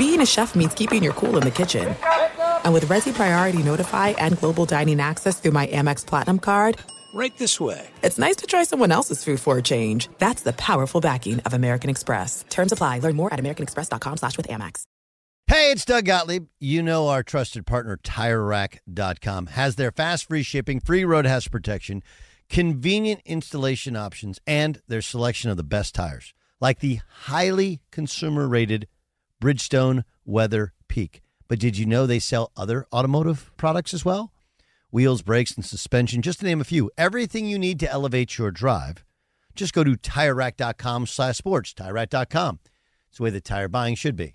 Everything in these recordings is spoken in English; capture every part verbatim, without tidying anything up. being a chef means keeping your cool in the kitchen. It's up, it's up. And with Resi Priority Notify and Global Dining Access through my Amex Platinum card... Right this way. It's nice to try someone else's food for a change. That's the powerful backing of American Express. Terms apply. Learn more at americanexpress.com slash with Amex. Hey, it's Doug Gottlieb. You know our trusted partner, Tire Rack dot com, has their fast, free shipping, free roadhouse protection, convenient installation options, and their selection of the best tires, like the highly consumer-rated Bridgestone Weather Peak. But did you know they sell other automotive products as well? Wheels, brakes, and suspension, just to name a few. Everything you need to elevate your drive. Just go to TireRack.com slash sports. TireRack dot com. It's the way that tire buying should be.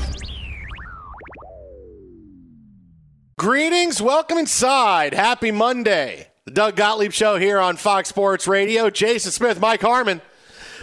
Greetings. Welcome inside. Happy Monday. The Doug Gottlieb Show here on Fox Sports Radio. Jason Smith, Mike Harmon,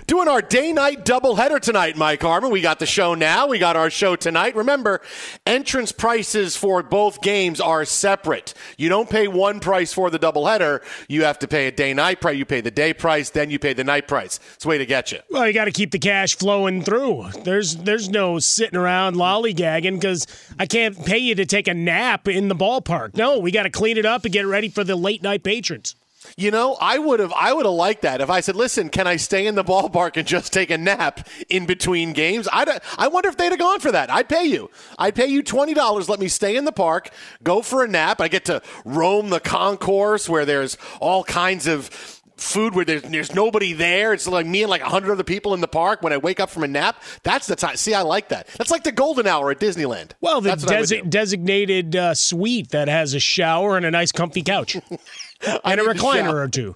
doing our day-night doubleheader tonight, Mike Harmon. We got the show now. We got our show tonight. Remember, entrance prices for both games are separate. You don't pay one price for the doubleheader. You have to pay a day-night price. You pay the day price, then you pay the night price. It's a way to get you. Well, you got to keep the cash flowing through. There's there's no sitting around lollygagging because I can't pay you to take a nap in the ballpark. No, we got to clean it up and get ready for the late-night patrons. You know, I would have I would have liked that if I said, listen, can I stay in the ballpark and just take a nap in between games? I'd, I wonder if they'd have gone for that. I'd pay you. I'd pay you twenty dollars. Let me stay in the park, go for a nap. I get to roam the concourse where there's all kinds of food where there's, there's nobody there. It's like me and like one hundred other people in the park when I wake up from a nap. That's the time. See, I like that. That's like the golden hour at Disneyland. Well, the desi- designated uh, suite that has a shower and a nice comfy couch. And a recliner or two.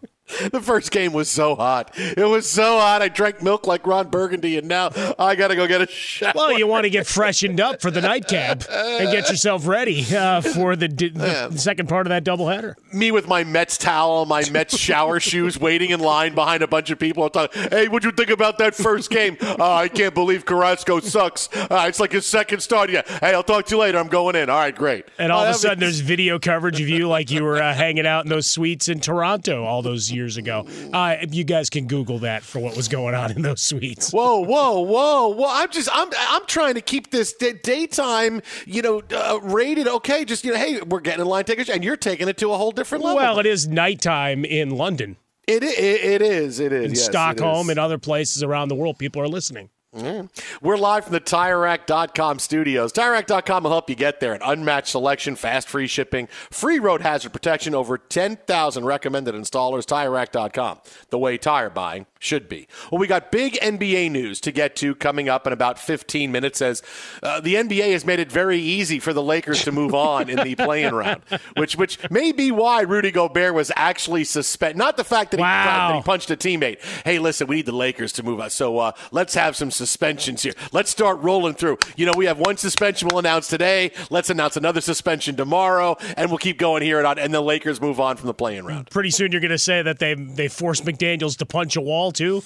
The first game was so hot. It was so hot. I drank milk like Ron Burgundy, and now I got to go get a shower. Well, you want to get freshened up for the nightcap and get yourself ready uh, for the, d- the second part of that doubleheader. Me with my Mets towel, my Mets shower shoes, waiting in line behind a bunch of people. I'm talking, hey, what'd you think about that first game? Uh, I can't believe Carrasco sucks. Uh, it's like his second start. Yeah, hey, I'll talk to you later. I'm going in. All right, great. And all uh, of a sudden, there's video coverage of you like you were uh, hanging out in those suites in Toronto all those years. years ago. Uh, you guys can Google that for what was going on in those suites. Whoa, whoa, whoa, whoa. I'm just, I'm, I'm trying to keep this day- daytime, you know, uh, rated okay. Just, you know, hey, we're getting in line tickets and you're taking it to a whole different level. Well, it is nighttime in London. It is, it, it is, it is. In yes, Stockholm it is. And other places around the world, people are listening. Yeah. We're live from the Tire Rack dot com studios. Tire Rack dot com will help you get there. An unmatched selection, fast free shipping, free road hazard protection, over ten thousand recommended installers. Tire Rack dot com, the way tire buying should be. Well, we got big N B A news to get to coming up in about fifteen minutes as uh, the N B A has made it very easy for the Lakers to move on in the play-in round, which which may be why Rudy Gobert was actually suspended. Not the fact that he, wow. that he punched a teammate. Hey, listen, we need the Lakers to move on, so uh, let's have some suspensions here. Let's start rolling through. You know, we have one suspension we'll announce today. Let's announce another suspension tomorrow, and we'll keep going here and on. And the Lakers move on from the play-in round. Pretty soon, you're going to say that they they forced McDaniels to punch a wall too.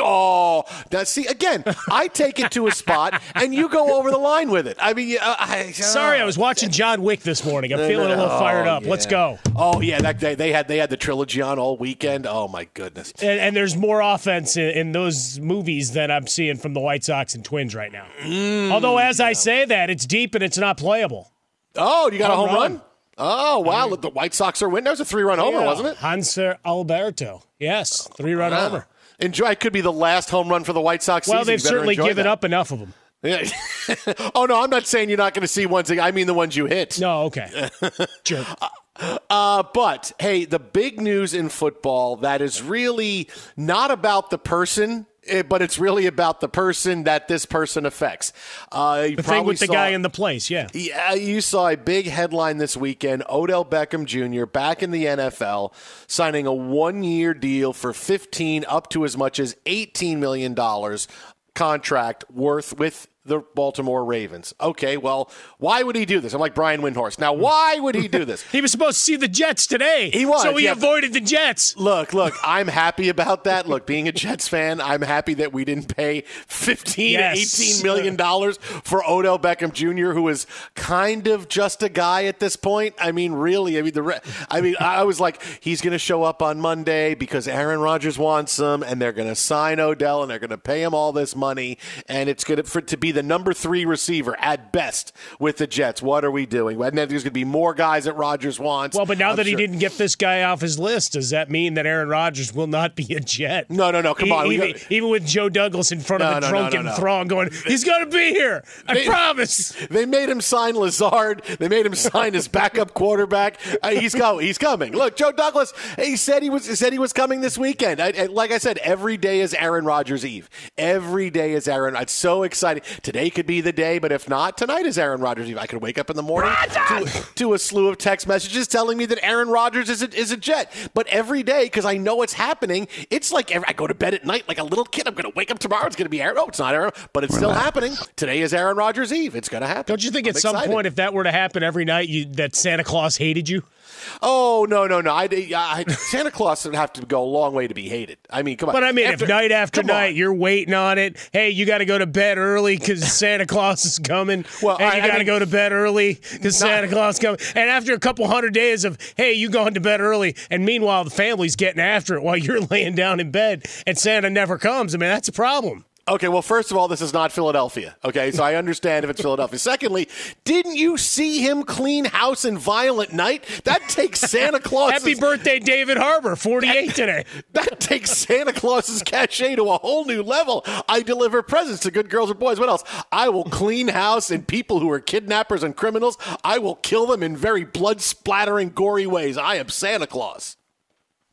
Oh, that, see again. I take it to a spot, and you go over the line with it. I mean, uh, I, uh, sorry, I was watching John Wick this morning. I'm no, feeling no, no. a little fired oh, up. Yeah. Let's go. Oh yeah, that they, they had they had the trilogy on all weekend. Oh my goodness. And, and there's more offense in, in those movies than I'm seeing from the White Sox and Twins right now. Mm, Although, as yeah. I say that, it's deep and it's not playable. Oh, you got home a home run? run? Oh, wow. Mm. The White Sox are winning. That was a three-run yeah. homer, wasn't it? Hanser Alberto. Yes, three-run wow. homer. Enjoy. It could be the last home run for the White Sox well, season. Well, they've certainly given that. up enough of them. Yeah. Oh, no, I'm not saying you're not going to see ones. I mean the ones you hit. No, okay. Jerk. Uh, Uh, but, hey, the big news in football that is really not about the person, but it's really about the person that this person affects. Uh, you the thing with saw, the guy in the place, yeah. Yeah, you saw a big headline this weekend. Odell Beckham Junior back in the N F L, signing a one-year deal for fifteen up to as much as eighteen million dollars contract worth with the Baltimore Ravens. Okay, well, why would he do this? I'm like Brian Windhorst. Now, why would he do this? He was supposed to see the Jets today. He was. So he yeah. avoided the Jets. Look, look, I'm happy about that. Look, being a Jets fan, I'm happy that we didn't pay fifteen yes. eighteen million dollars for Odell Beckham Junior, who is kind of just a guy at this point. I mean, really, I mean, the re- I mean, I was like, he's going to show up on Monday because Aaron Rodgers wants him, and they're going to sign Odell, and they're going to pay him all this money, and it's going to to be the number three receiver at best with the Jets. What are we doing? And then there's going to be more guys that Rodgers wants. Well, but now I'm that sure. he didn't get this guy off his list, does that mean that Aaron Rodgers will not be a Jet? No, no, no. Come on. Even, got... even with Joe Douglas in front no, of a no, drunken no, no, no. throng going, he's going to be here. I they, promise. They made him sign Lazard. They made him sign his backup quarterback. Uh, he's go. He's coming. Look, Joe Douglas, he said he was he said he was coming this weekend. I, I, like I said, every day is Aaron Rodgers Eve. Every day is Aaron. It's so exciting. Today could be the day, but if not, tonight is Aaron Rodgers Eve. I could wake up in the morning to, to a slew of text messages telling me that Aaron Rodgers is a, is a Jet. But every day, because I know it's happening, it's like every, I go to bed at night like a little kid. I'm going to wake up tomorrow. It's going to be Aaron. Oh, it's not Aaron, but it's We're still not. happening. Today is Aaron Rodgers Eve. It's going to happen. Don't you think I'm at excited. some point, if that were to happen every night, you, that Santa Claus hated you? Oh, no, no, no. I, I, Santa Claus would have to go a long way to be hated. I mean, come on. But I mean, after, if night after night on. you're waiting on it, hey, you got to go to bed early because Santa Claus is coming. Well, and I, you got to I mean, go to bed early because Santa Claus is coming. And after a couple hundred days of, hey, you going to bed early, and meanwhile the family's getting after it while you're laying down in bed and Santa never comes, I mean, that's a problem. Okay, well, first of all, this is not Philadelphia, okay? So I understand if it's Philadelphia. Secondly, didn't you see him clean house in Violent Night? That takes Santa Claus. Happy birthday, David Harbour, forty-eight that, today. That takes Santa Claus's cachet to a whole new level. I deliver presents to good girls and boys. What else? I will clean house in people who are kidnappers and criminals. I will kill them in very blood-splattering, gory ways. I am Santa Claus.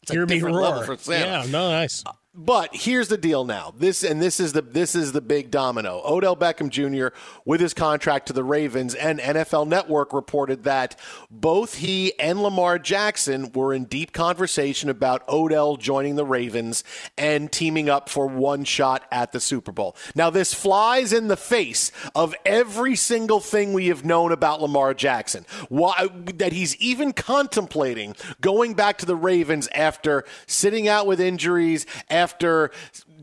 It's Hear a different me roar. level for Santa. Yeah, no, nice. Uh, But here's the deal now. This and this is the this is the big domino. Odell Beckham Junior with his contract to the Ravens, and N F L Network reported that both he and Lamar Jackson were in deep conversation about Odell joining the Ravens and teaming up for one shot at the Super Bowl. Now, this flies in the face of every single thing we have known about Lamar Jackson. Why that he's even contemplating going back to the Ravens after sitting out with injuries, after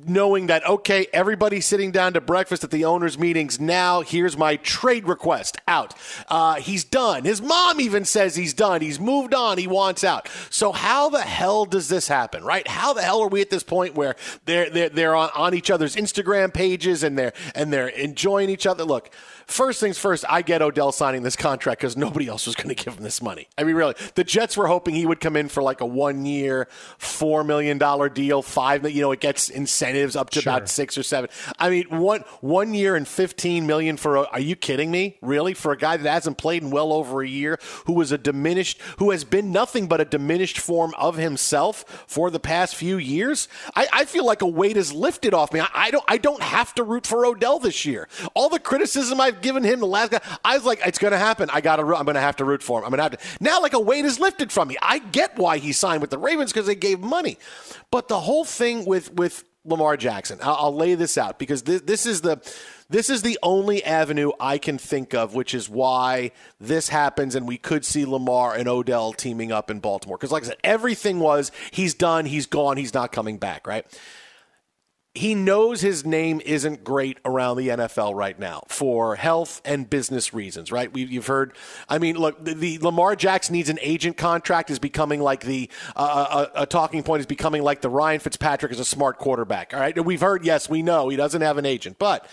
knowing that, okay, everybody's sitting down to breakfast at the owners' meetings now. Here's my trade request out. Uh, he's done. His mom even says he's done. He's moved on. He wants out. So how the hell does this happen, right? How the hell are we at this point where they're they're, they're on, on each other's Instagram pages and they're and they're enjoying each other? Look, first things first, I get Odell signing this contract because nobody else was going to give him this money. I mean, really, the Jets were hoping he would come in for like a one-year, four million dollars deal, five. You know, it gets insane. incentives up to sure. about six or seven. I mean, one one year and fifteen million dollars for a, are you kidding me? Really? For a guy that hasn't played in well over a year, who was a diminished, who has been nothing but a diminished form of himself for the past few years? I, I feel like a weight is lifted off me. I, I don't I don't have to root for Odell this year. All the criticism I've given him the last guy, I was like, it's going to happen. I gotta, I'm going to have to root for him. I'm going to have to. Now, like, a weight is lifted from me. I get why he signed with the Ravens, because they gave money. But the whole thing with, with Lamar Jackson, I'll, I'll lay this out, because this, this is the this is the only avenue I can think of, which is why this happens and we could see Lamar and Odell teaming up in Baltimore. Because, like I said, everything was, he's done, he's gone, he's not coming back, right? He knows his name isn't great around the N F L right now for health and business reasons, right? We've, you've heard, I mean, look, the, the Lamar Jackson needs an agent contract is becoming like the, uh, a, a talking point is becoming like the Ryan Fitzpatrick is a smart quarterback, all right? We've heard, yes, we know he doesn't have an agent, but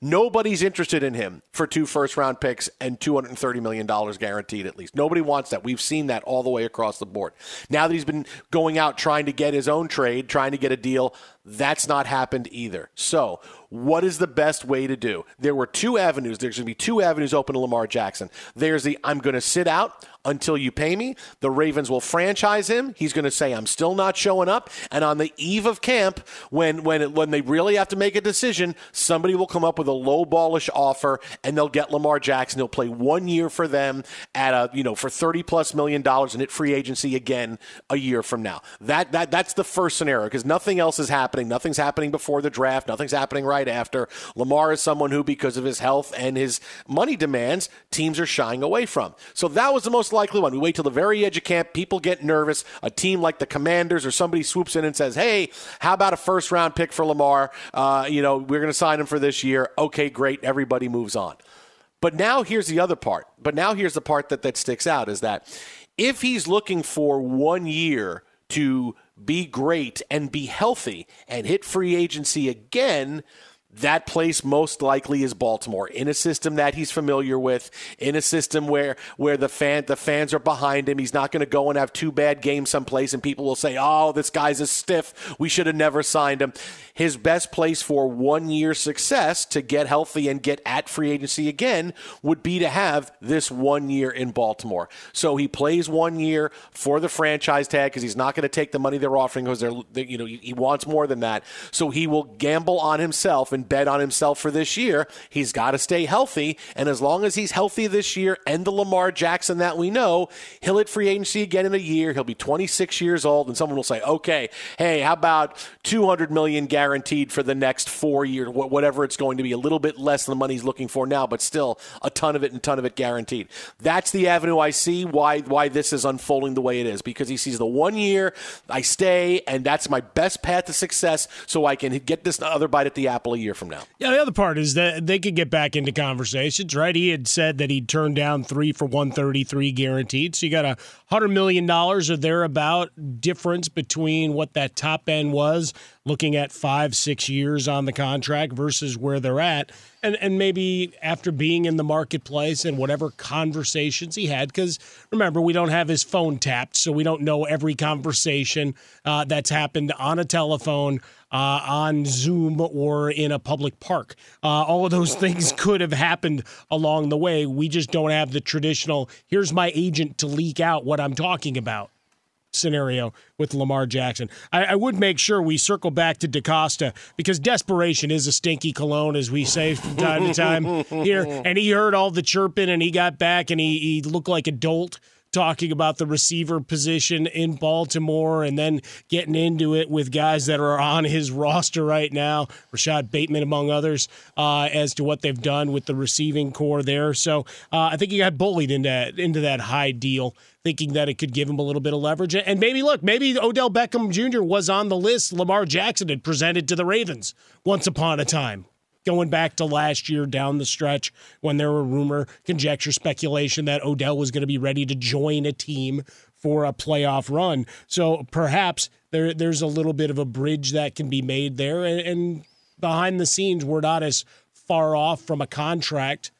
nobody's interested in him for two first-round picks and two hundred thirty million dollars guaranteed at least. Nobody wants that. We've seen that all the way across the board. Now that he's been going out trying to get his own trade, trying to get a deal, that's not happened either. So what is the best way to do? There were two avenues. There's going to be two avenues open to Lamar Jackson. There's the, I'm going to sit out until you pay me. The Ravens will franchise him. He's going to say, I'm still not showing up. And on the eve of camp, when when it, when they really have to make a decision, somebody will come up with a low-ballish offer, and they'll get Lamar Jackson. He'll play one year for them at a you know for thirty plus million dollars and hit free agency again a year from now. That that that's the first scenario, because nothing else is happening. Nothing's happening before the draft. Nothing's happening right after. Lamar is someone who, because of his health and his money demands, teams are shying away from. So that was the most likely one. We wait till the very edge of camp. People get nervous. A team like the Commanders or somebody swoops in and says, hey, how about a first-round pick for Lamar? Uh, you know, we're going to sign him for this year. Okay, great. Everybody moves on. But now here's the other part. But now here's the part that, that sticks out is that if he's looking for one year to be great and be healthy and hit free agency again, that place most likely is Baltimore, in a system that he's familiar with, in a system where where the fan the fans are behind him. He's not going to go and have two bad games someplace and people will say, oh, this guy's a stiff. We should have never signed him. His best place for one-year success to get healthy and get at free agency again would be to have this one year in Baltimore. So he plays one year for the franchise tag because he's not going to take the money they're offering because they're, they, you know, he wants more than that. So he will gamble on himself and bet on himself for this year. He's got to stay healthy, and as long as he's healthy this year and the Lamar Jackson that we know, he'll hit free agency again in a year. He'll be twenty-six years old, and someone will say, okay, hey, how about two hundred million dollars guaranteed for the next four years, whatever it's going to be, a little bit less than the money he's looking for now, but still a ton of it and ton of it guaranteed. That's the avenue I see why, why this is unfolding the way it is, because he sees the one year, I stay, and that's my best path to success, so I can get this other bite at the apple a year from now. Yeah, the other part is that they could get back into conversations, right? He had said that he'd turned down three for one thirty-three guaranteed, so you got a one hundred million dollars or thereabout difference between what that top end was, looking at five, six years on the contract versus where they're at, and and maybe after being in the marketplace and whatever conversations he had, because remember, we don't have his phone tapped, so we don't know every conversation uh, that's happened on a telephone, Uh, on Zoom, or in a public park. Uh, all of those things could have happened along the way. We just don't have the traditional, here's my agent to leak out what I'm talking about scenario with Lamar Jackson. I, I would make sure we circle back to DaCosta, because desperation is a stinky cologne, as we say from time to time here. And he heard all the chirping, and he got back, and he, he looked like a dolt, talking about the receiver position in Baltimore and then getting into it with guys that are on his roster right now, Rashad Bateman among others, uh, as to what they've done with the receiving core there. So uh, I think he got bullied into, into that high deal, thinking that it could give him a little bit of leverage. And maybe, look, maybe Odell Beckham Junior was on the list Lamar Jackson had presented to the Ravens once upon a time, going back to last year down the stretch when there were rumor, conjecture, speculation that Odell was going to be ready to join a team for a playoff run. So perhaps there there's a little bit of a bridge that can be made there. And, and behind the scenes, we're not as far off from a contract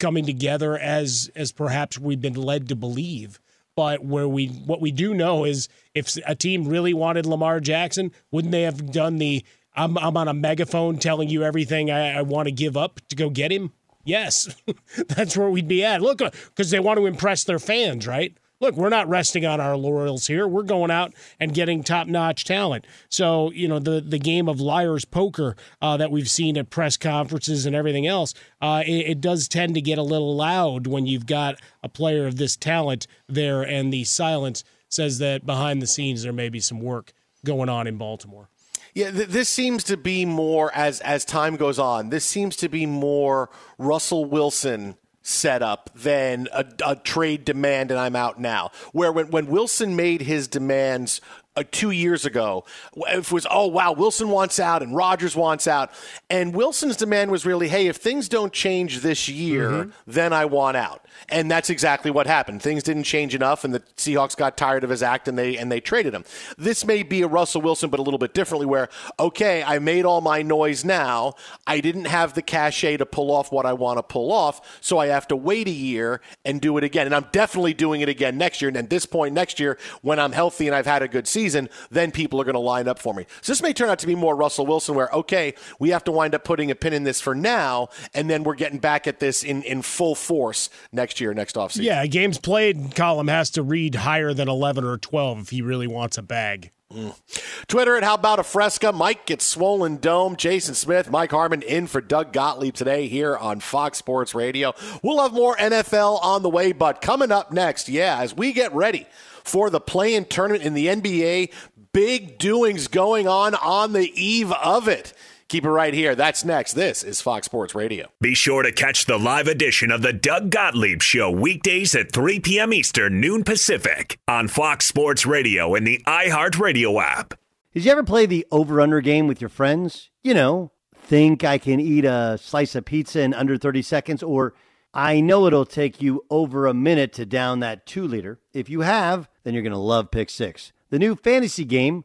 coming together as as perhaps we've been led to believe. But where we what we do know is if a team really wanted Lamar Jackson, wouldn't they have done the I'm I'm on a megaphone telling you everything I, I want to give up to go get him? Yes, that's where we'd be at. Look, because they want to impress their fans, right? Look, we're not resting on our laurels here. We're going out and getting top-notch talent. So, you know, the, the game of liar's poker uh, that we've seen at press conferences and everything else, uh, it, it does tend to get a little loud when you've got a player of this talent there, and the silence says that behind the scenes there may be some work going on in Baltimore. Yeah, th- this seems to be more, as as time goes on, this seems to be more Russell Wilson setup than a, a trade demand and I'm out now. Where when, when Wilson made his demands uh, two years ago, it was, oh, wow, Wilson wants out and Rodgers wants out. And Wilson's demand was really, hey, if things don't change this year, mm-hmm. then I want out. And that's exactly what happened. Things didn't change enough, and the Seahawks got tired of his act, and they and they traded him. This may be a Russell Wilson, but a little bit differently, where, okay, I made all my noise now. I didn't have the cachet to pull off what I want to pull off, so I have to wait a year and do it again. And I'm definitely doing it again next year. And at this point next year, when I'm healthy and I've had a good season, then people are going to line up for me. So this may turn out to be more Russell Wilson, where, okay, we have to wind up putting a pin in this for now, and then we're getting back at this in, in full force next Next year, next offseason. Yeah, games played column has to read higher than eleven or twelve if he really wants a bag. Mm. Twitter at How About a Fresca. Mike gets swollen dome. Jason Smith, Mike Harmon in for Doug Gottlieb today here on Fox Sports Radio. We'll have more N F L on the way, but coming up next, yeah, as we get ready for the play-in tournament in the N B A, big doings going on on the eve of it. Keep it right here. That's next. This is Fox Sports Radio. Be sure to catch the live edition of the Doug Gottlieb Show weekdays at three p.m. Eastern, noon Pacific on Fox Sports Radio and the iHeartRadio app. Did you ever play the over-under game with your friends? You know, think I can eat a slice of pizza in under thirty seconds, or I know it'll take you over a minute to down that two-liter. If you have, then you're going to love Pick Six, the new fantasy game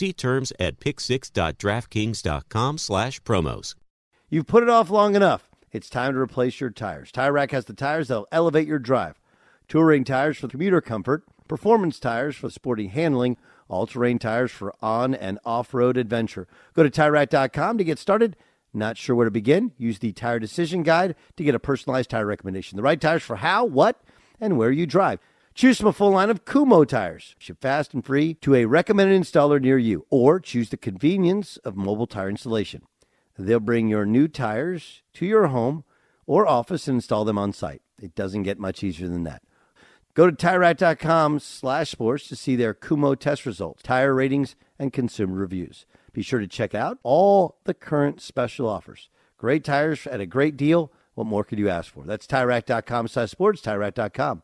See terms at pick six dot draftkings dot com slash promos. You've put it off long enough. It's time to replace your tires. Tire Rack has the tires that'll elevate your drive. Touring tires for commuter comfort, performance tires for sporty handling, all-terrain tires for on- and off-road adventure. Go to tire rack dot com to get started. Not sure where to begin? Use the Tire Decision Guide to get a personalized tire recommendation. The right tires for how, what, and where you drive. Choose from a full line of Kumho tires. Ship fast and free to a recommended installer near you, or choose the convenience of mobile tire installation. They'll bring your new tires to your home or office and install them on site. It doesn't get much easier than that. Go to TireRack.com slash sports to see their Kumho test results, tire ratings, and consumer reviews. Be sure to check out all the current special offers. Great tires at a great deal. What more could you ask for? That's TireRack.com slash sports, TireRack dot com.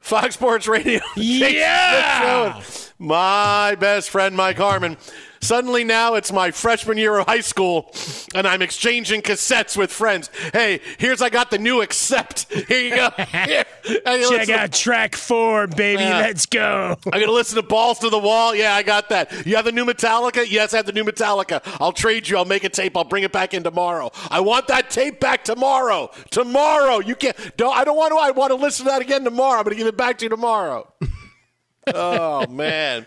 Fox Sports Radio. Yeah! My best friend, Mike Harmon. Suddenly now it's my freshman year of high school, and I'm exchanging cassettes with friends. Hey, here's I got the new Accept. Here you go. Here. Check out track four, baby. Yeah. Let's go. I'm going to listen to Balls to the Wall. Yeah, I got that. You have the new Metallica? Yes, I have the new Metallica. I'll trade you. I'll make a tape. I'll bring it back in tomorrow. I want that tape back tomorrow. Tomorrow. You can't. Don't, I don't want to. I want to listen to that again tomorrow. I'm going to give it back to you tomorrow. Oh, man.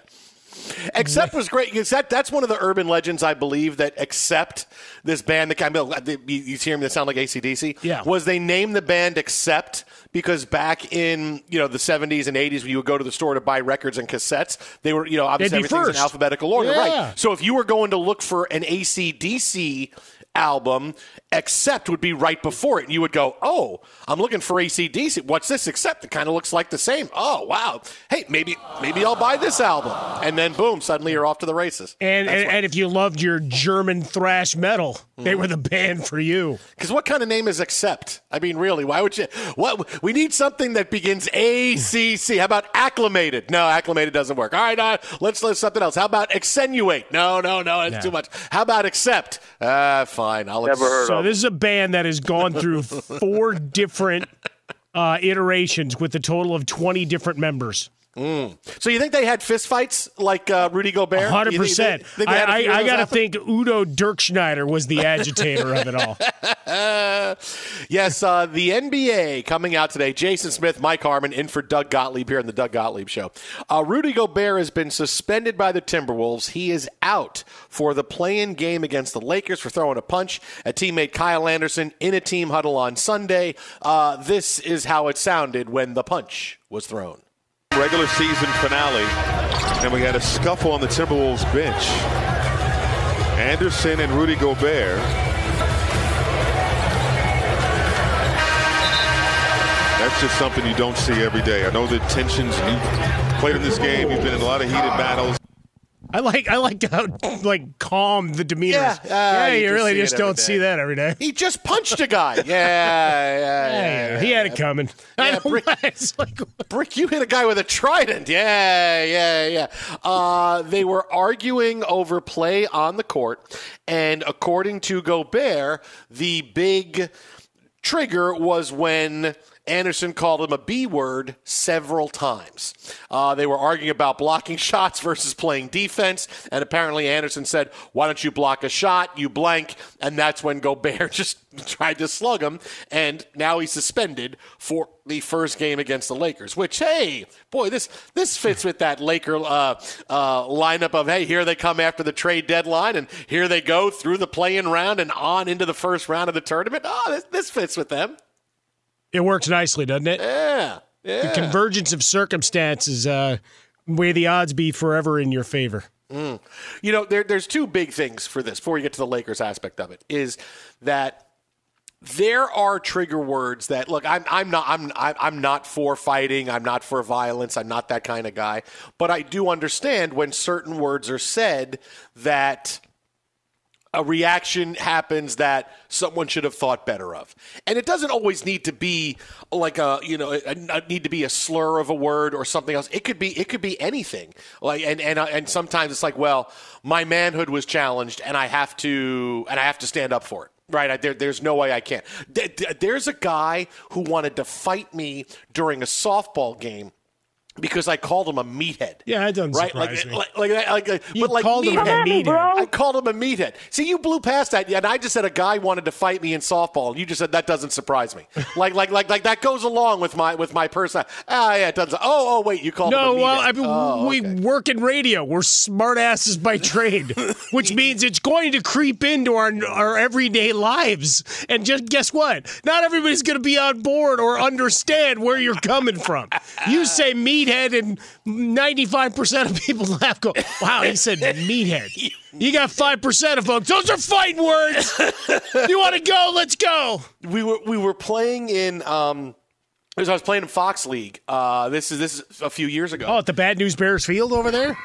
Accept was great. Accept, that's one of the urban legends, I believe, that Accept, this band that kind of, you hear them that sound like A C D C, yeah. was they named the band Accept because back in, you know, the seventies and eighties when you would go to the store to buy records and cassettes, they were, you know, obviously everything's first. in alphabetical order. Yeah. Right. So if you were going to look for an A C D C album, Accept would be right before it. And you would go, oh, I'm looking for A C D C. What's this? Accept. It kind of looks like the same. Oh, wow. Hey, maybe maybe I'll buy this album. And then, boom, suddenly you're off to the races. And and, and if you loved your German thrash metal, mm. they were the band for you. Because what kind of name is Accept? I mean, really, why would you? What we need something that begins A C C. How about Acclimated? No, Acclimated doesn't work. All right, all right let's list something else. How about Accentuate? No, no, no, it's no. too much. How about Accept? Uh, fine. I'll Never heard So of. This is a band that has gone through four different uh, iterations with a total of twenty different members. Mm. So you think they had fistfights like uh, Rudy Gobert? one hundred percent. I, I, I got to think Udo Dirkschneider was the agitator of it all. Uh, yes, uh, the N B A coming out today. Jason Smith, Mike Harmon, in for Doug Gottlieb here on the Doug Gottlieb Show. Uh, Rudy Gobert has been suspended by the Timberwolves. He is out for the play-in game against the Lakers for throwing a punch at teammate Kyle Anderson in a team huddle on Sunday. Uh, this is how it sounded when the punch was thrown. Regular season finale, and we had a scuffle on the Timberwolves bench. Anderson and Rudy Gobert. That's just something you don't see every day. I know the tensions. You've played in this game. You've been in a lot of heated battles. I like I like how like calm the demeanor is. Yeah, uh, yeah, you, you really just don't see that every day. He just punched a guy. Yeah, yeah, yeah, yeah, yeah. He had it coming. Yeah, I Brick, it's like, Brick, you hit a guy with a trident. Yeah, yeah, yeah. Uh, they were arguing over play on the court, and according to Gobert, the big trigger was when Anderson called him a B-word several times. Uh, they were arguing about blocking shots versus playing defense, and apparently Anderson said, why don't you block a shot, you blank, and that's when Gobert just tried to slug him, and now he's suspended for the first game against the Lakers, which, hey, boy, this this fits with that Laker uh, uh, lineup of, hey, here they come after the trade deadline, and here they go through the play-in round and on into the first round of the tournament. Oh, this, this fits with them. It works nicely, doesn't it? Yeah, yeah. The convergence of circumstances, uh, may the odds be forever in your favor. Mm. You know, there, there's two big things for this, before we get to the Lakers aspect of it, is that there are trigger words that, look, I'm, I'm not, I'm, I'm not for fighting. I'm not for violence. I'm not that kind of guy. But I do understand when certain words are said that a reaction happens that someone should have thought better of. And it doesn't always need to be like a, you know, a, a need to be a slur of a word or something else. It could be, it could be anything. Like, and, and, and sometimes it's like, well, my manhood was challenged and I have to, and I have to stand up for it. Right. I, there, there's no way I can't. There, there's a guy who wanted to fight me during a softball game because I called him a meathead. Yeah, that doesn't right? surprise like, me. Like, like, like, like, you but like called meathead. him a meathead. Bro. I called him a meathead. See, you blew past that, and I just said a guy wanted to fight me in softball, and you just said that doesn't surprise me. like, like, like, like that goes along with my with my personality. Ah, yeah, it doesn't. Oh, oh, wait, you called no, him a meathead. No, well, I mean, oh, we okay. work in radio. We're smart asses by trade, which means it's going to creep into our our everyday lives. And just guess what? Not everybody's going to be on board or understand where you're coming from. You say meathead. Meathead, and ninety-five percent of people laugh, go, wow, he said meathead. You got five percent of folks. Those are fighting words. You want to go? Let's go. We were we were playing in um, – I was playing in Fox League. Uh, this is this is a few years ago. Oh, at the Bad News Bears Field over there?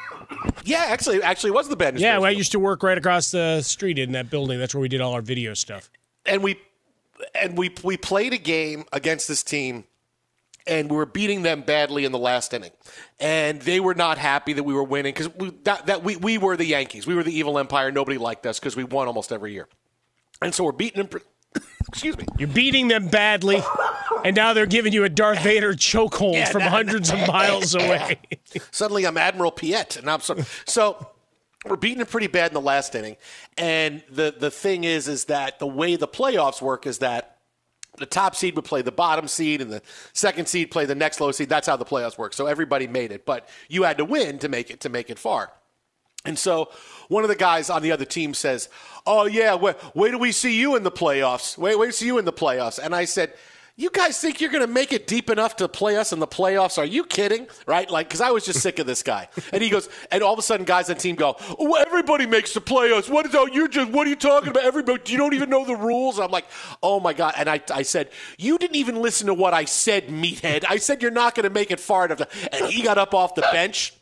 Yeah, actually, actually it was the Bad News yeah, Bears well, Field. Yeah, I used to work right across the street in that building. That's where we did all our video stuff. And we and we we played a game against this team. And we were beating them badly in the last inning. And they were not happy that we were winning because we, that, that we, we were the Yankees. We were the evil empire. Nobody liked us because we won almost every year. And so we're beating them. Excuse me. You're beating them badly. And now they're giving you a Darth Vader chokehold yeah, from that, hundreds of miles away. Suddenly I'm Admiral Piet. And I'm sorry. So we're beating them pretty bad in the last inning. And the, the thing is, is that the way the playoffs work is that the top seed would play the bottom seed, and the second seed play the next low seed. That's how the playoffs work. So everybody made it, but you had to win to make it to make it far. And so one of the guys on the other team says, "Oh yeah, wait, wait till we see you in the playoffs. Wait, wait, till we see you in the playoffs." And I said, "You guys think you're going to make it deep enough to play us in the playoffs? Are you kidding?" Right? Like, because I was just sick of this guy. And he goes, and all of a sudden, guys on the team go, "Oh, everybody makes the playoffs. What is? Oh, you're just. What are you talking about? Everybody, you don't even know the rules." And I'm like, "Oh my god!" And I, I said, "You didn't even listen to what I said, meathead. I said you're not going to make it far enough." And he got up off the bench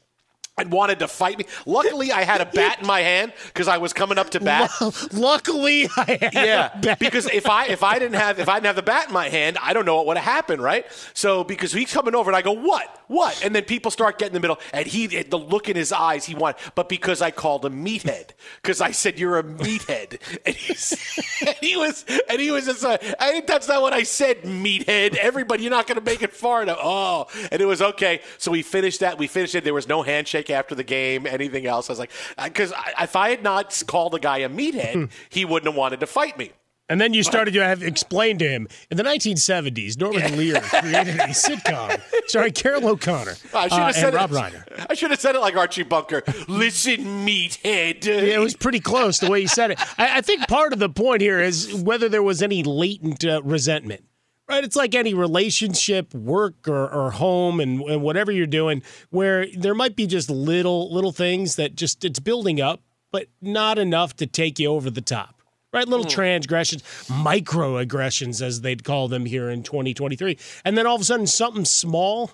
and wanted to fight me. Luckily, I had a bat in my hand because I was coming up to bat. Luckily, I had yeah, a bat. Because if I if I didn't have if I didn't have the bat in my hand, I don't know what would have happened, right? So because he's coming over and I go, what, what, and then people start getting in the middle, and he the look in his eyes he wanted, but because I called him meathead, because I said you're a meathead, and, and he was and he was just like, I think that's not what I said, meathead. Everybody, you're not going to make it far enough. Oh, and it was okay. So we finished that. We finished it. There was no handshake after the game, anything else. I was like, because if I had not called the guy a meathead, he wouldn't have wanted to fight me. And then you started to have explained to him, in the nineteen seventies, Norman Lear created a sitcom starring Carol O'Connor I should have uh, said and it, Rob Reiner. I should have said it like Archie Bunker. Listen, meathead. Yeah, it was pretty close the way he said it. I, I think part of the point here is whether there was any latent uh, resentment. Right, it's like any relationship, work or, or home, and, and whatever you're doing, where there might be just little little things that just it's building up, but not enough to take you over the top. Right, little mm. transgressions, microaggressions, as they'd call them here in twenty twenty-three, and then all of a sudden something small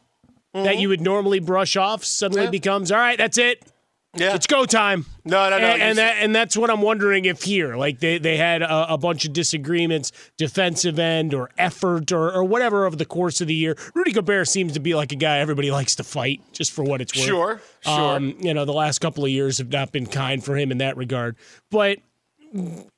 mm-hmm. that you would normally brush off suddenly yeah. becomes, all right, that's it. Yeah. It's go time. No, no, no. And, and, that, and that's what I'm wondering if here, like they, they had a, a bunch of disagreements, defensive end or effort or, or whatever over the course of the year. Rudy Gobert seems to be like a guy everybody likes to fight, just for what it's worth. Sure, sure. Um, you know, the last couple of years have not been kind for him in that regard. But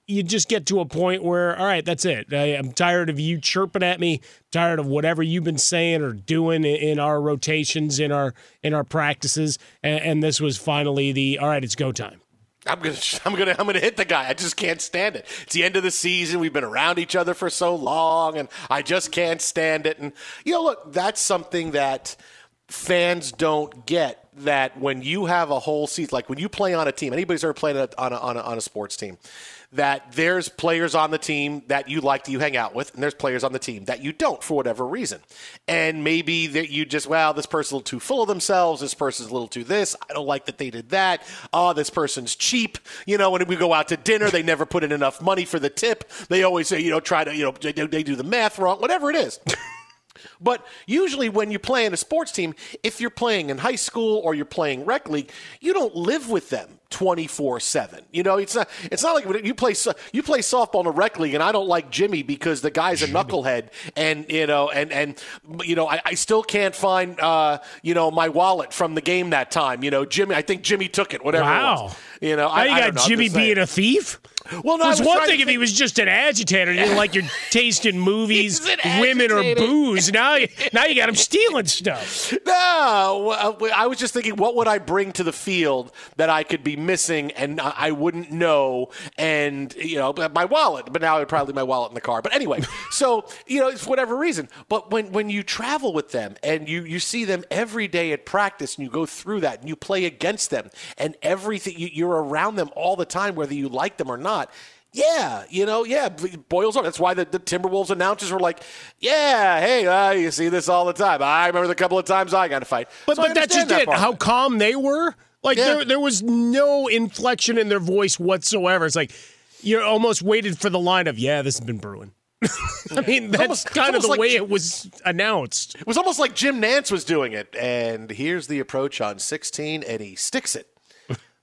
you just get to a point where, all right, that's it. I, I'm tired of you chirping at me, tired of whatever you've been saying or doing in, in our rotations, in our in our practices, and, and this was finally the, all right, it's go time. I'm gonna, I'm gonna, I'm gonna hit the guy. I just can't stand it. It's the end of the season. We've been around each other for so long, and I just can't stand it. And you know, look, that's something that fans don't get. That when you have a whole season, like when you play on a team, anybody's ever played on a, on a, on a sports team, that there's players on the team that you like, that you hang out with, and there's players on the team that you don't for whatever reason. And maybe that you just, wow, this person's a little too full of themselves. This person's a little too this. I don't like that they did that. Oh, this person's cheap. You know, when we go out to dinner, they never put in enough money for the tip. They always say, you know, try to, you know, they, they do the math wrong, whatever it is. But usually when you play in a sports team, if you're playing in high school or you're playing rec league, you don't live with them twenty-four seven. You know, it's not it's not like when you play you play softball in a rec league and I don't like Jimmy because the guy's a knucklehead, and you know and and you know I, I still can't find uh, you know my wallet from the game that time. You know, Jimmy, I think Jimmy took it, whatever wow. it was. You know, now I, you I got Jimmy being a thief? Well, no, it's one thing if think... he was just an agitator. You didn't like your taste in movies, women, or booze. Now, you, now you got him stealing stuff. No, I was just thinking, what would I bring to the field that I could be missing and I wouldn't know? And you know, my wallet. But now I'd probably leave my wallet in the car. But anyway, so you know, it's whatever reason. But when when you travel with them and you you see them every day at practice and you go through that and you play against them and everything, you, you're around them all the time, whether you like them or not. Yeah, you know, yeah, it boils over. That's why the, the Timberwolves announcers were like, yeah, hey, uh, you see this all the time. I remember the couple of times I got in a fight. But, so but that's just that it, how calm they were. Like, yeah. there, there was no inflection in their voice whatsoever. It's like you almost waited for the line of, yeah, this has been brewing. I mean, that's almost, kind of the like, way it was announced. It was almost like Jim Nantz was doing it. And here's the approach on sixteen, and he sticks it.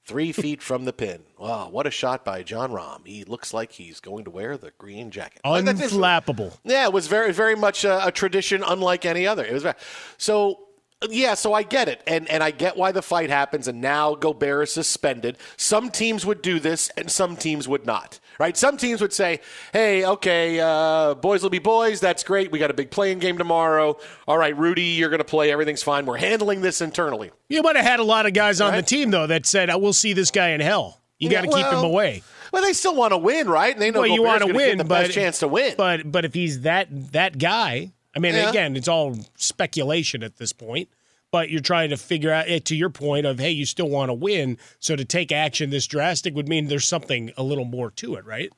Three feet from the pin. Wow, what a shot by Jon Rahm. He looks like he's going to wear the green jacket. Unflappable. Like, yeah, it was very, very much a, a tradition unlike any other. It was very, so, yeah, so I get it. And and I get why the fight happens, and now Gobert is suspended. Some teams would do this, and some teams would not. Right? Some teams would say, hey, okay, uh, boys will be boys. That's great. We got a big play-in game tomorrow. All right, Rudy, you're going to play. Everything's fine. We're handling this internally. You might have had a lot of guys on right. the team, though, that said, I will see this guy in hell. You yeah, got to well, keep him away. Well, they still want to win, right? And they know well, you want to win, the but, best chance to win. But, but if he's that that guy, I mean, yeah. again, it's all speculation at this point. But you're trying to figure out, to your point of, hey, you still want to win, so to take action this drastic would mean there's something a little more to it, right?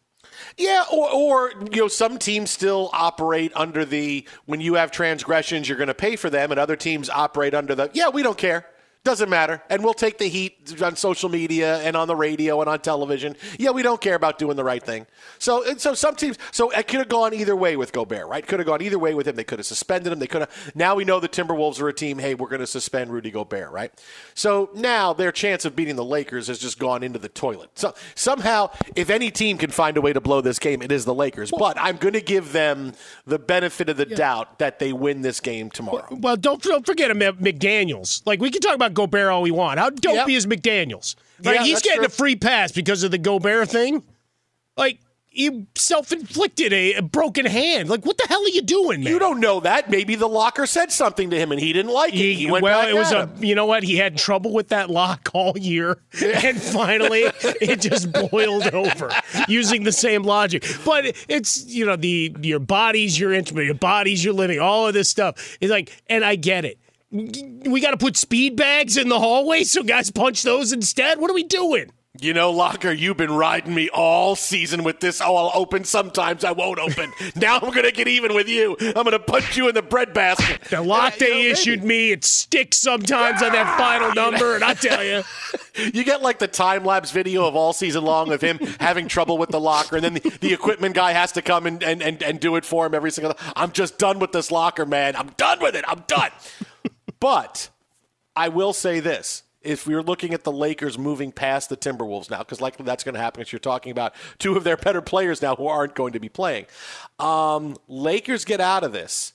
Yeah, or, or you know, some teams still operate under the, when you have transgressions, you're going to pay for them, and other teams operate under the, yeah, we don't care. Doesn't matter, and we'll take the heat on social media and on the radio and on television. Yeah, we don't care about doing the right thing. So, so some teams, so it could have gone either way with Gobert, right? Could have gone either way with him. They could have suspended him. They could have. Now we know the Timberwolves are a team. Hey, we're going to suspend Rudy Gobert, right? So now their chance of beating the Lakers has just gone into the toilet. So somehow, if any team can find a way to blow this game, it is the Lakers. Well, but I'm going to give them the benefit of the yeah. doubt that they win this game tomorrow. Well, well don't don't forget McDaniels. Like we can talk about Gobert all we want. How dopey yep. is McDaniels? Like yeah, he's getting true. a free pass because of the Gobert thing. Like he self-inflicted a, a broken hand. Like what the hell are you doing, man? You don't know that. Maybe the locker said something to him and he didn't like it. He, he went well, back it was a him. You know what? He had trouble with that lock all year, and finally it just boiled over using the same logic. But it's you know the your body's your instrument, your body's your living, all of this stuff. It's like, and I get it. We got to put speed bags in the hallway so guys punch those instead? What are we doing? You know, Locker, you've been riding me all season with this. Oh, I'll open sometimes. I won't open. Now I'm going to get even with you. I'm going to punch you in the breadbasket. The lock they you know, issued maybe. me, it sticks sometimes ah, on that final number, and I tell you. You get like the time-lapse video of all season long of him having trouble with the locker, and then the, the equipment guy has to come and, and, and, and do it for him every single time. I'm just done with this locker, man. I'm done with it. I'm done. But I will say this. If we're looking at the Lakers moving past the Timberwolves now, because likely that's going to happen, because you're talking about two of their better players now who aren't going to be playing. Um, Lakers get out of this.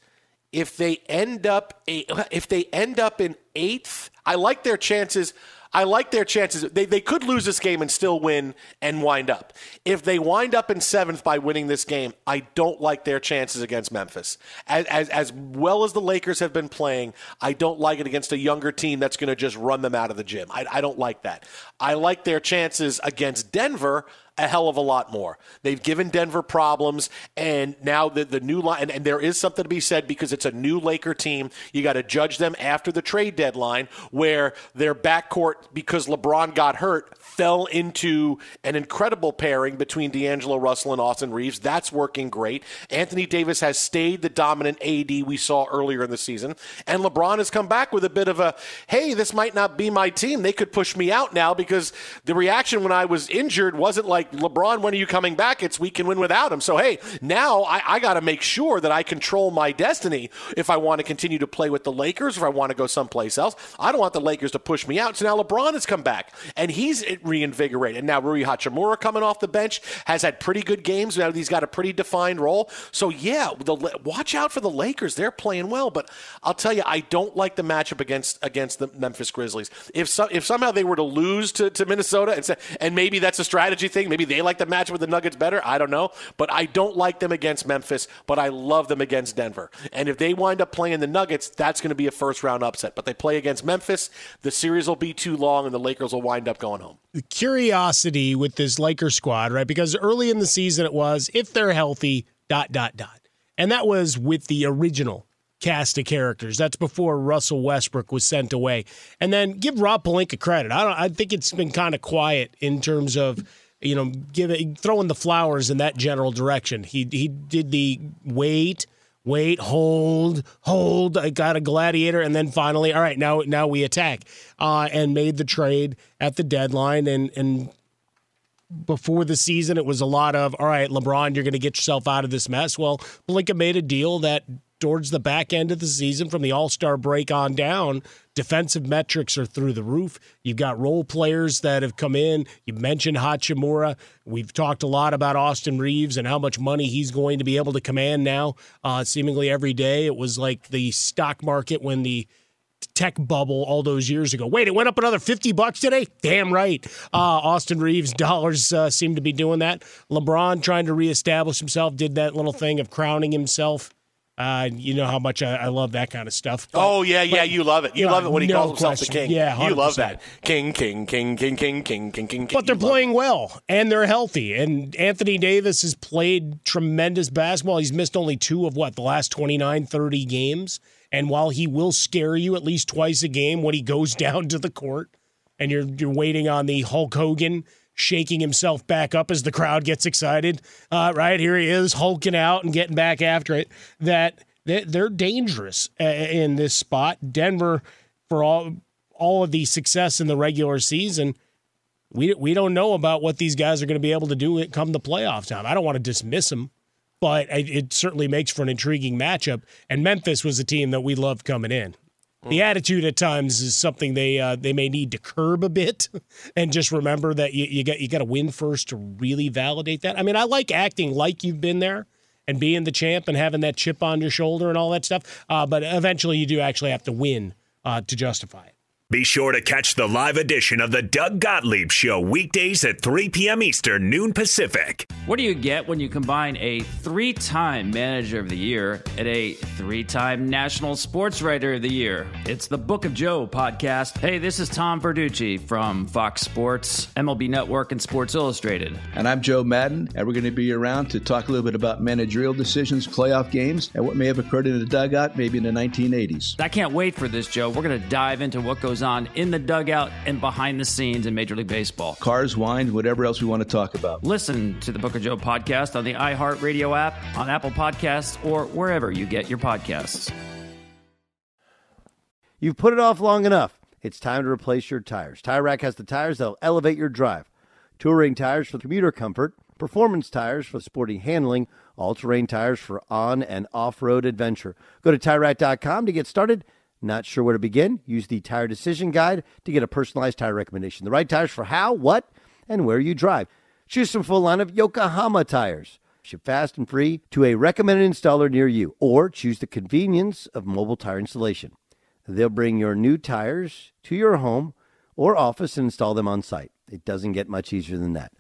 If they end up a, if they end up in eighth, I like their chances. I like their chances. They they could lose this game and still win and wind up. If they wind up in seventh by winning this game, I don't like their chances against Memphis. As as, as well as the Lakers have been playing, I don't like it against a younger team that's going to just run them out of the gym. I, I don't like that. I like their chances against Denver a hell of a lot more. They've given Denver problems, and now the, the new line, and, and there is something to be said because it's a new Laker team. You got to judge them after the trade deadline, where their backcourt, because LeBron got hurt, fell into an incredible pairing between D'Angelo Russell and Austin Reeves. That's working great. Anthony Davis has stayed the dominant A D we saw earlier in the season, and LeBron has come back with a bit of a, hey, this might not be my team. They could push me out now because the reaction when I was injured wasn't like, LeBron, when are you coming back? It's we can win without him. So, hey, now I, I got to make sure that I control my destiny if I want to continue to play with the Lakers, if I want to go someplace else. I don't want the Lakers to push me out. So now LeBron has come back, and he's reinvigorated. And now Rui Hachimura coming off the bench has had pretty good games. Now he's got a pretty defined role. So, yeah, the, watch out for the Lakers. They're playing well. But I'll tell you, I don't like the matchup against against the Memphis Grizzlies. If, so, if somehow they were to lose to, to Minnesota, and, and maybe that's a strategy thing, Maybe they like the matchup with the Nuggets better. I don't know. But I don't like them against Memphis, but I love them against Denver. And if they wind up playing the Nuggets, that's going to be a first-round upset. But they play against Memphis, the series will be too long, and the Lakers will wind up going home. The curiosity with this Lakers squad, right? Because early in the season it was, if they're healthy, dot, dot, dot. And that was with the original cast of characters. That's before Russell Westbrook was sent away. And then give Rob Pelinka credit. I don't. I think it's been kind of quiet in terms of, you know, giving throwing the flowers in that general direction. He he did the wait, wait, hold, hold. I got a gladiator, and then finally, all right, now now we attack, uh, and made the trade at the deadline. And and before the season, it was a lot of, all right, LeBron, you're going to get yourself out of this mess. Well, Pelinka made a deal that, towards the back end of the season, from the All-Star break on down, defensive metrics are through the roof. You've got role players that have come in. You mentioned Hachimura. We've talked a lot about Austin Reeves and how much money he's going to be able to command now, uh, seemingly every day. It was like the stock market when the tech bubble all those years ago. Wait, it went up another fifty bucks today? Damn right. Uh, Austin Reeves dollars uh, seem to be doing that. LeBron, trying to reestablish himself, did that little thing of crowning himself. Uh, you know how much I, I love that kind of stuff. But, oh, yeah, yeah, but, you love it. You uh, love it when he no calls himself question. The king. Yeah, one hundred percent. You love that. King, king, king, king, king, king, king, king. But they're playing it. Well, and they're healthy. And Anthony Davis has played tremendous basketball. He's missed only two of, what, the last twenty-nine, thirty games. And while he will scare you at least twice a game when he goes down to the court, and you're you're waiting on the Hulk Hogan shaking himself back up as the crowd gets excited, uh, right? Here he is hulking out and getting back after it. That they're dangerous in this spot. Denver, for all all of the success in the regular season, we we don't know about what these guys are going to be able to do come the playoff time. I don't want to dismiss them, but it certainly makes for an intriguing matchup. And Memphis was a team that we loved coming in. The attitude at times is something they uh, they may need to curb a bit, and just remember that you, you got you got to win first to really validate that. I mean, I like acting like you've been there and being the champ and having that chip on your shoulder and all that stuff, uh, but eventually you do actually have to win uh, to justify it. Be sure to catch the live edition of the Doug Gottlieb Show weekdays at three p.m. Eastern, noon Pacific. What do you get when you combine a three-time Manager of the Year and a three-time National Sports Writer of the Year? It's the Book of Joe podcast. Hey, this is Tom Verducci from Fox Sports, M L B Network, and Sports Illustrated. And I'm Joe Madden, and we're going to be around to talk a little bit about managerial decisions, playoff games, and what may have occurred in the dugout maybe in the nineteen eighties. I can't wait for this, Joe. We're going to dive into what goes on in the dugout and behind the scenes in Major League Baseball. Cars, wine, whatever else we want to talk about. Listen to the Book of Joe podcast on the iHeartRadio app, on Apple Podcasts, or wherever you get your podcasts. You've put it off long enough. It's time to replace your tires. Tire Rack has the tires that'll elevate your drive. Touring tires for commuter comfort, performance tires for sporty handling, all-terrain tires for on- and off-road adventure. Go to Tire Rack dot com to get started. Not sure where to begin? Use the Tire Decision Guide to get a personalized tire recommendation. The right tires for how, what, and where you drive. Choose from a full line of Yokohama tires. Ship fast and free to a recommended installer near you. Or choose the convenience of mobile tire installation. They'll bring your new tires to your home or office and install them on site. It doesn't get much easier than that.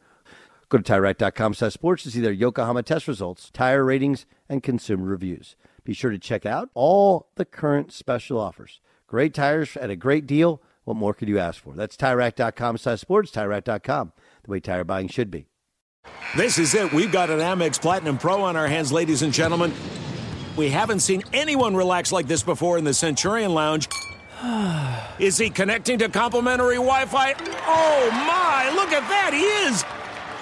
Go to Tire Rack dot com slash sports to see their Yokohama test results, tire ratings, and consumer reviews. Be sure to check out all the current special offers. Great tires at a great deal. What more could you ask for? That's Tire Rack dot com slash sports, Tire Rack dot com, the way tire buying should be. This is it. We've got an Amex Platinum Pro on our hands, ladies and gentlemen. We haven't seen anyone relax like this before in the Centurion Lounge. Is he connecting to complimentary Wi-Fi? Oh, my. Look at that. He is.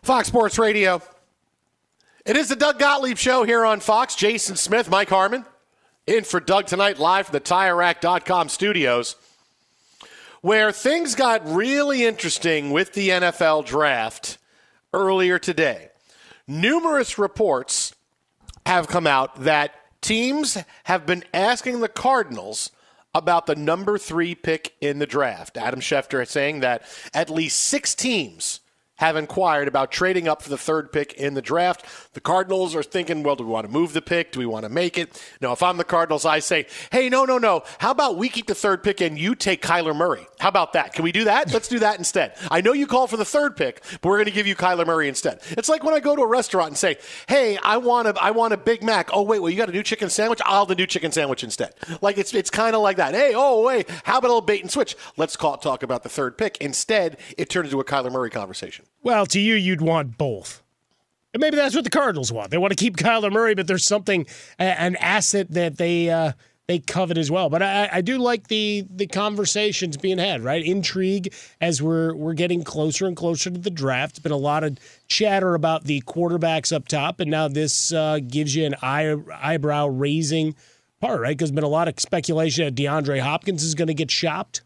Fox Sports Radio. It is the Doug Gottlieb Show here on Fox. Jason Smith, Mike Harmon, in for Doug tonight, live from the Tire Rack dot com studios, where things got really interesting with the N F L draft earlier today. Numerous reports have come out that teams have been asking the Cardinals about the number three pick in the draft. Adam Schefter is saying that at least six teams have inquired about trading up for the third pick in the draft. The Cardinals are thinking, well, do we want to move the pick? Do we want to make it? Now, if I'm the Cardinals, I say, hey, no, no, no. How about we keep the third pick and you take Kyler Murray? How about that? Can we do that? Let's do that instead. I know you called for the third pick, but we're going to give you Kyler Murray instead. It's like when I go to a restaurant and say, hey, I want a, I want a Big Mac. Oh, wait, well, you got a new chicken sandwich? I'll have the new chicken sandwich instead. Like, it's it's kind of like that. Hey, oh, wait, how about a little bait and switch? Let's call, talk about the third pick. Instead, it turned into a Kyler Murray conversation. Well, to you, you'd want both. And maybe that's what the Cardinals want. They want to keep Kyler Murray, but there's something, an asset that they uh, they covet as well. But I, I do like the the conversations being had, right? Intrigue as we're we're getting closer and closer to the draft. There's been a lot of chatter about the quarterbacks up top, and now this uh, gives you an eye, eyebrow-raising part, right? Because there's been a lot of speculation that DeAndre Hopkins is going to get shopped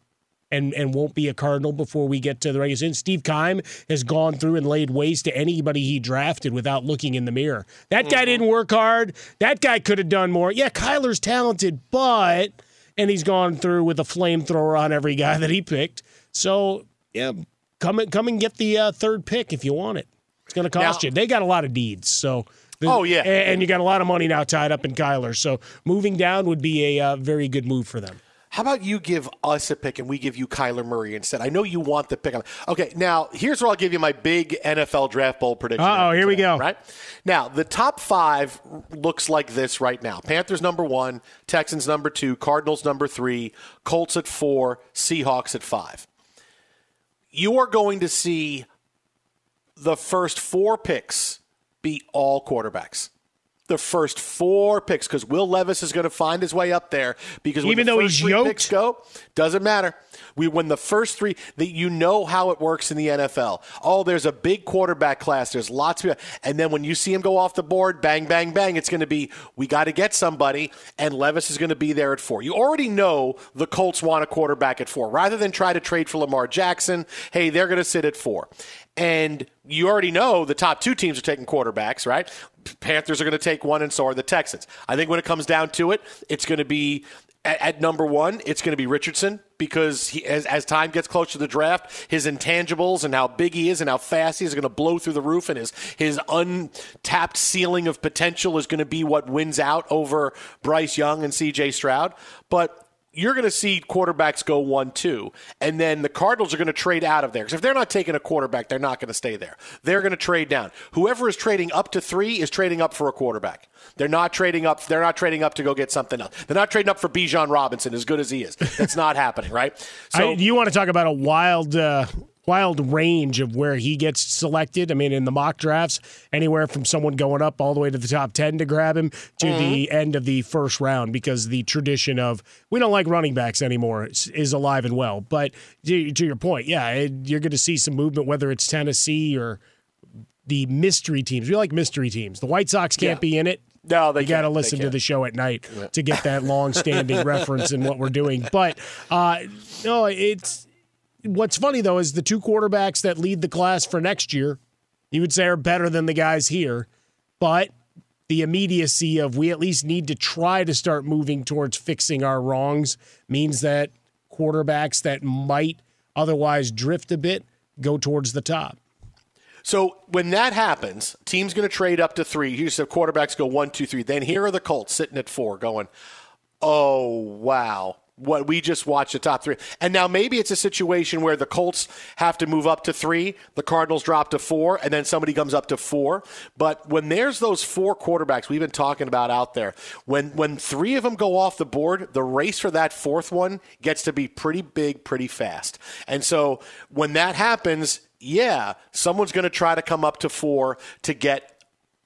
and and won't be a Cardinal before we get to the regular season. Steve Keim has gone through and laid waste to anybody he drafted without looking in the mirror. That guy didn't work hard. That guy could have done more. Yeah, Kyler's talented, but – and he's gone through with a flamethrower on every guy that he picked. So, yeah, come, come and get the uh, third pick if you want it. It's going to cost now, you. They got a lot of deeds, so – Oh, yeah. And, and you got a lot of money now tied up in Kyler. So moving down would be a uh, very good move for them. How about you give us a pick and we give you Kyler Murray instead? I know you want the pick. Okay, now here's where I'll give you my big N F L draft bowl prediction. Uh-oh, here today, we go. Right? Now, the top five looks like this right now. Panthers number one, Texans number two, Cardinals number three, Colts at four, Seahawks at five. You are going to see the first four picks be all quarterbacks. The first four picks, because Will Levis is going to find his way up there. Because even though he's yoked, picks go, doesn't matter. We win the first three. That you know how it works in the N F L. Oh, there's a big quarterback class. There's lots of, and then when you see him go off the board, bang, bang, bang. It's going to be we got to get somebody, and Levis is going to be there at four. You already know the Colts want a quarterback at four, rather than try to trade for Lamar Jackson. Hey, they're going to sit at four. And you already know the top two teams are taking quarterbacks, right? Panthers are going to take one, and so are the Texans. I think when it comes down to it, it's going to be At, at number one, it's going to be Richardson because he, as, as time gets closer to the draft, his intangibles and how big he is and how fast he is are going to blow through the roof, and his, his untapped ceiling of potential is going to be what wins out over Bryce Young and C J Stroud. But you're going to see quarterbacks go one two, and then the Cardinals are going to trade out of there. Because if they're not taking a quarterback, they're not going to stay there. They're going to trade down. Whoever is trading up to three is trading up for a quarterback. They're not trading up. They're not trading up to go get something else. They're not trading up for Bijan Robinson, as good as he is. That's not happening, right? So I, you want to talk about a wild, uh, wild range of where he gets selected. I mean, in the mock drafts, anywhere from someone going up all the way to the top ten to grab him to mm-hmm. the end of the first round, because the tradition of we don't like running backs anymore is, is alive and well. But to, to your point, yeah, it, you're going to see some movement, whether it's Tennessee or the mystery teams. We like mystery teams. The White Sox can't yeah. be in it. No, they got to listen to the show at night yeah. to get that long-standing reference in what we're doing. But uh, no, it's what's funny though is the two quarterbacks that lead the class for next year, you would say, are better than the guys here. But the immediacy of we at least need to try to start moving towards fixing our wrongs means that quarterbacks that might otherwise drift a bit go towards the top. So when that happens, team's going to trade up to three. You said quarterbacks go one, two, three. Then here are the Colts sitting at four going, oh, wow, what we just watched the top three. And now maybe it's a situation where the Colts have to move up to three, the Cardinals drop to four, and then somebody comes up to four. But when there's those four quarterbacks we've been talking about out there, when when three of them go off the board, the race for that fourth one gets to be pretty big, pretty fast. And so when that happens, yeah, someone's going to try to come up to four to get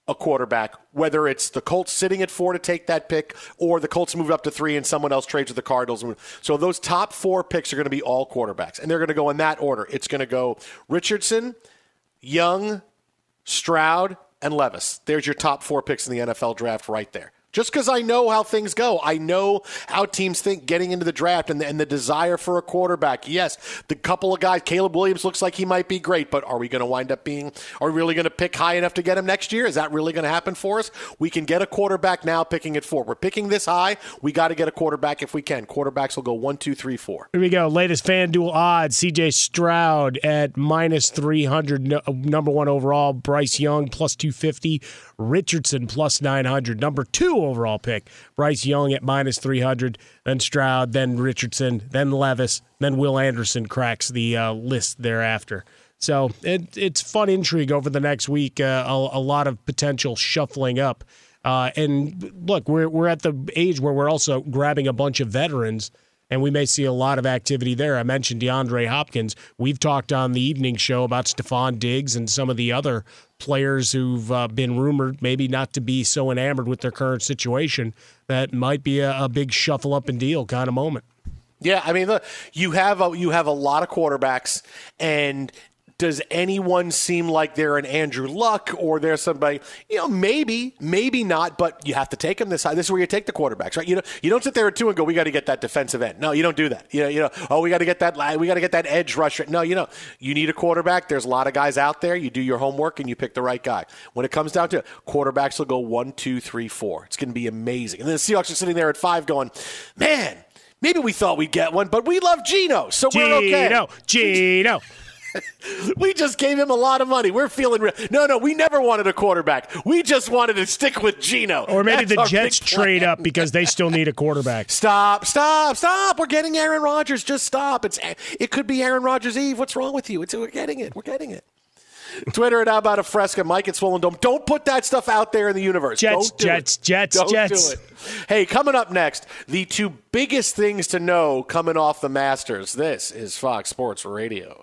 a quarterback, whether it's the Colts sitting at four to take that pick or the Colts move up to three and someone else trades with the Cardinals. So those top four picks are going to be all quarterbacks, and they're going to go in that order. It's going to go Richardson, Young, Stroud, and Levis. There's your top four picks in the N F L draft right there. Just because I know how things go. I know how teams think getting into the draft and the, and the desire for a quarterback. Yes, the couple of guys, Caleb Williams looks like he might be great, but are we going to wind up being, are we really going to pick high enough to get him next year? Is that really going to happen for us? We can get a quarterback now picking at four. We're picking this high. We got to get a quarterback if we can. Quarterbacks will go one, two, three, four. Here we go. Latest FanDuel odds, C J Stroud at minus three hundred, no, number one overall. Bryce Young plus two fifty. Richardson plus nine hundred. Number two overall pick, Bryce Young at minus three hundred, then Stroud, then Richardson, then Levis, then Will Anderson cracks the uh, list thereafter. So it, it's fun intrigue over the next week, uh, a, a lot of potential shuffling up. Uh, and look, we're we're at the age where we're also grabbing a bunch of veterans, and we may see a lot of activity there. I mentioned DeAndre Hopkins. We've talked on the evening show about Stephon Diggs and some of the other players who've uh, been rumored maybe not to be so enamored with their current situation. That might be a, a big shuffle up and deal kind of moment. Yeah, I mean, look, you have a, you have a lot of quarterbacks, and does anyone seem like they're an Andrew Luck or they're somebody, you know, maybe, maybe not, but you have to take them this high. This is where you take the quarterbacks, right? You know, you don't sit there at two and go, we got to get that defensive end. No, you don't do that. You know, you know, oh, we got to get that, we got to get that edge rusher. No, you know, you need a quarterback. There's a lot of guys out there. You do your homework and you pick the right guy. When it comes down to it, quarterbacks will go one, two, three, four. It's going to be amazing. And then the Seahawks are sitting there at five going, man, maybe we thought we'd get one, but we love Geno, so Geno, we're okay. Geno, Geno. We just gave him a lot of money. We're feeling real. No, no, we never wanted a quarterback. We just wanted to stick with Geno. Or maybe that's the Jets trade up because they still need a quarterback. Stop, stop, stop. We're getting Aaron Rodgers. Just stop. It's It could be Aaron Rodgers' Eve. What's wrong with you? It's, we're getting it. We're getting it. Twitter at How About a Fresca. Mike at Swollen Dome. Don't put that stuff out there in the universe. Jets, Don't do Jets, it. Jets, Don't Jets. Do it. Hey, coming up next, the two biggest things to know coming off the Masters. This is Fox Sports Radio.